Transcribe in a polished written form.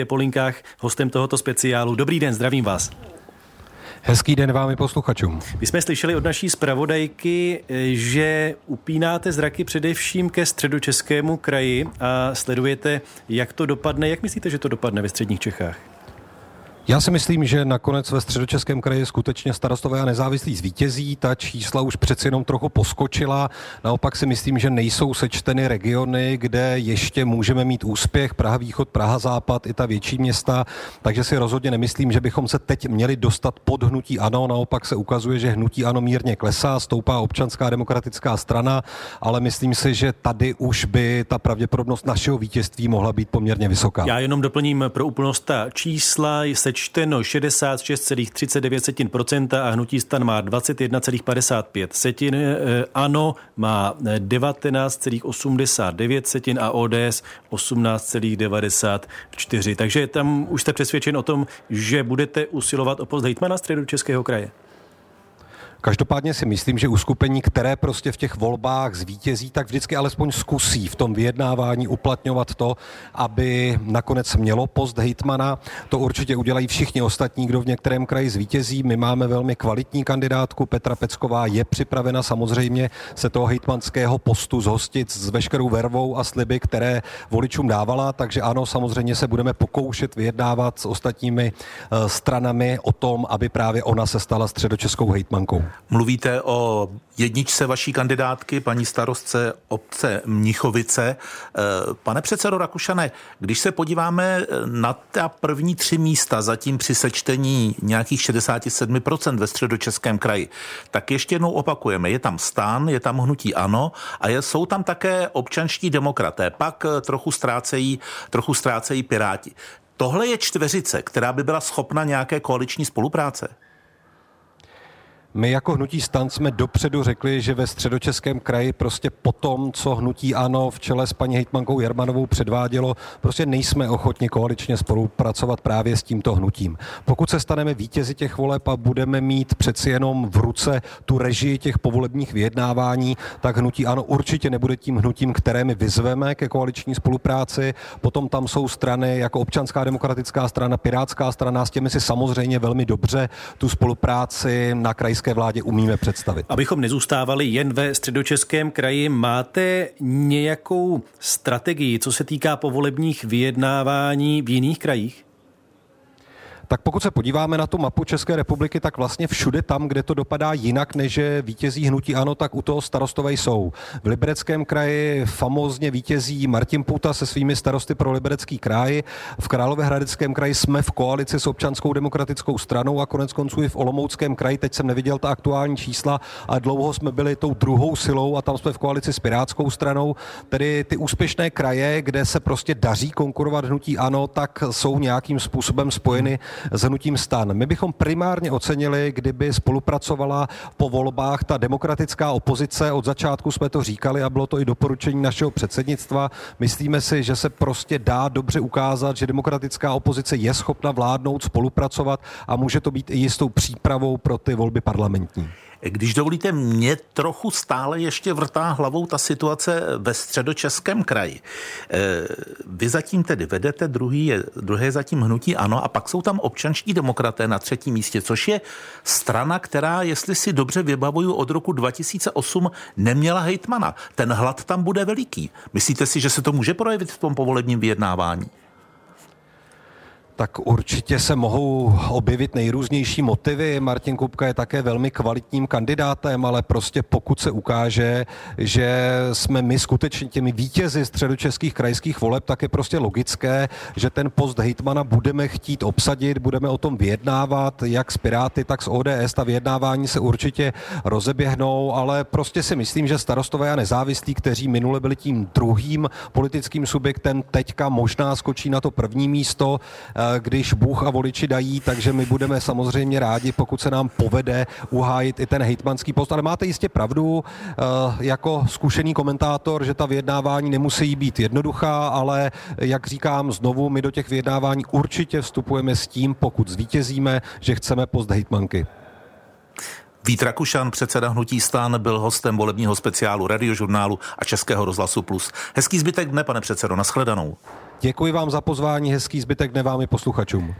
Je po linkách hostem tohoto speciálu. Dobrý den, zdravím vás. Hezký den vám i posluchačům. My jsme slyšeli od naší zpravodajky, že upínáte zraky především ke středočeskému kraji a sledujete, jak to dopadne. Jak myslíte, že to dopadne ve středních Čechách? Já si myslím, že nakonec ve středočeském kraji skutečně Starostové a nezávislí zvítězí. Ta čísla už přeci jenom trochu poskočila. Naopak si myslím, že nejsou sečteny regiony, kde ještě můžeme mít úspěch. Praha východ, Praha západ, i ta větší města. Takže si rozhodně nemyslím, že bychom se teď měli dostat pod hnutí ANO. Naopak se ukazuje, že hnutí ANO mírně klesá, stoupá Občanská demokratická strana, ale myslím si, že tady už by ta pravděpodobnost našeho vítězství mohla být poměrně vysoká. Já jenom doplním pro úplnost ta čísla. Čteno 66,39% a hnutí STAN má 21,55%. ANO má 19,89% a ODS 18,94%. Takže tam už jste přesvědčen o tom, že budete usilovat o post hejtmana Středočeského kraje? Každopádně si myslím, že uskupení, které prostě v těch volbách zvítězí, tak vždycky alespoň zkusí v tom vyjednávání uplatňovat to, aby nakonec mělo post hejtmana. To určitě udělají všichni ostatní, kdo v některém kraji zvítězí. My máme velmi kvalitní kandidátku. Petra Pecková je připravena samozřejmě se toho hejtmanského postu zhostit s veškerou vervou a sliby, které voličům dávala. Takže ano, samozřejmě se budeme pokoušet vyjednávat s ostatními stranami o tom, aby právě ona se stala středočeskou hejtmankou. Mluvíte o jedničce vaší kandidátky, paní starostce obce Mnichovice. Pane předsedo Rakušane, když se podíváme na ta první 3 místa zatím při sečtení nějakých 67% ve středočeském kraji, tak ještě jednou opakujeme, je tam STAN, je tam hnutí ANO a jsou tam také občanští demokraté, pak trochu ztrácejí Piráti. Tohle je čtveřice, která by byla schopna nějaké koaliční spolupráce? My jako hnutí STAN jsme dopředu řekli, že ve středočeském kraji prostě po tom, co hnutí ANO v čele s paní hejtmankou Jermanovou předvádělo, prostě nejsme ochotni koaličně spolupracovat právě s tímto hnutím. Pokud se staneme vítězi těch voleb a budeme mít přeci jenom v ruce tu režii těch povolebních vyjednávání, tak hnutí ANO určitě nebude tím hnutím, které my vyzveme ke koaliční spolupráci. Potom tam jsou strany jako Občanská demokratická strana, Pirátská strana, s těmi si samozřejmě velmi dobře tu spolupráci na krajské vládě umíme představit. Abychom nezůstávali jen ve středočeském kraji, máte nějakou strategii, co se týká povolebních vyjednávání v jiných krajích? Tak pokud se podíváme na tu mapu České republiky, tak vlastně všude tam, kde to dopadá jinak, než vítězí hnutí ANO, tak u toho Starostové jsou. V Libereckém kraji famózně vítězí Martin Puta se svými starosty pro Liberecký kraj. V Královéhradeckém kraji jsme v koalici s Občanskou demokratickou stranou a koneckonců i v Olomouckém kraji. Teď jsem neviděl ta aktuální čísla a dlouho jsme byli tou druhou silou a tam jsme v koalici s Pirátskou stranou. Tedy ty úspěšné kraje, kde se prostě daří konkurovat hnutí ANO, tak jsou nějakým způsobem spojeny s hnutím STAN. My bychom primárně ocenili, kdyby spolupracovala po volbách ta demokratická opozice. Od začátku jsme to říkali a bylo to i doporučení našeho předsednictva. Myslíme si, že se prostě dá dobře ukázat, že demokratická opozice je schopna vládnout, spolupracovat a může to být i jistou přípravou pro ty volby parlamentní. Když dovolíte, mě trochu stále ještě vrtá hlavou ta situace ve středočeském kraji. Vy zatím tedy vedete, druhé zatím hnutí ANO a pak jsou tam občanští demokraté na 3. místě, což je strana, která, jestli si dobře vybavuju, od roku 2008 neměla hejtmana. Ten hlad tam bude veliký. Myslíte si, že se to může projevit v tom povolebním vyjednávání? Tak určitě se mohou objevit nejrůznější motivy. Martin Kupka je také velmi kvalitním kandidátem, ale prostě pokud se ukáže, že jsme my skutečně těmi vítězi středočeských krajských voleb, tak je prostě logické, že ten post hejtmana budeme chtít obsadit, budeme o tom vyjednávat, jak s Piráty, tak s ODS. Ta vyjednávání se určitě rozeběhnou, ale prostě si myslím, že Starostové a nezávislí, kteří minule byli tím druhým politickým subjektem, teďka možná skočí na to první místo, když Bůh a voliči dají, takže my budeme samozřejmě rádi, pokud se nám povede uhájit i ten hejtmanský post. Ale máte jistě pravdu, jako zkušený komentátor, že ta vyjednávání nemusí být jednoduchá, ale jak říkám znovu, my do těch vyjednávání určitě vstupujeme s tím, pokud zvítězíme, že chceme post hejtmanky. Vít Rakušan, předseda hnutí STAN, byl hostem volebního speciálu Radiožurnálu a Českého rozhlasu Plus. Hezký zbytek dne, pane předsedo, nashledanou. Děkuji vám za pozvání, hezký zbytek dne vám i posluchačům.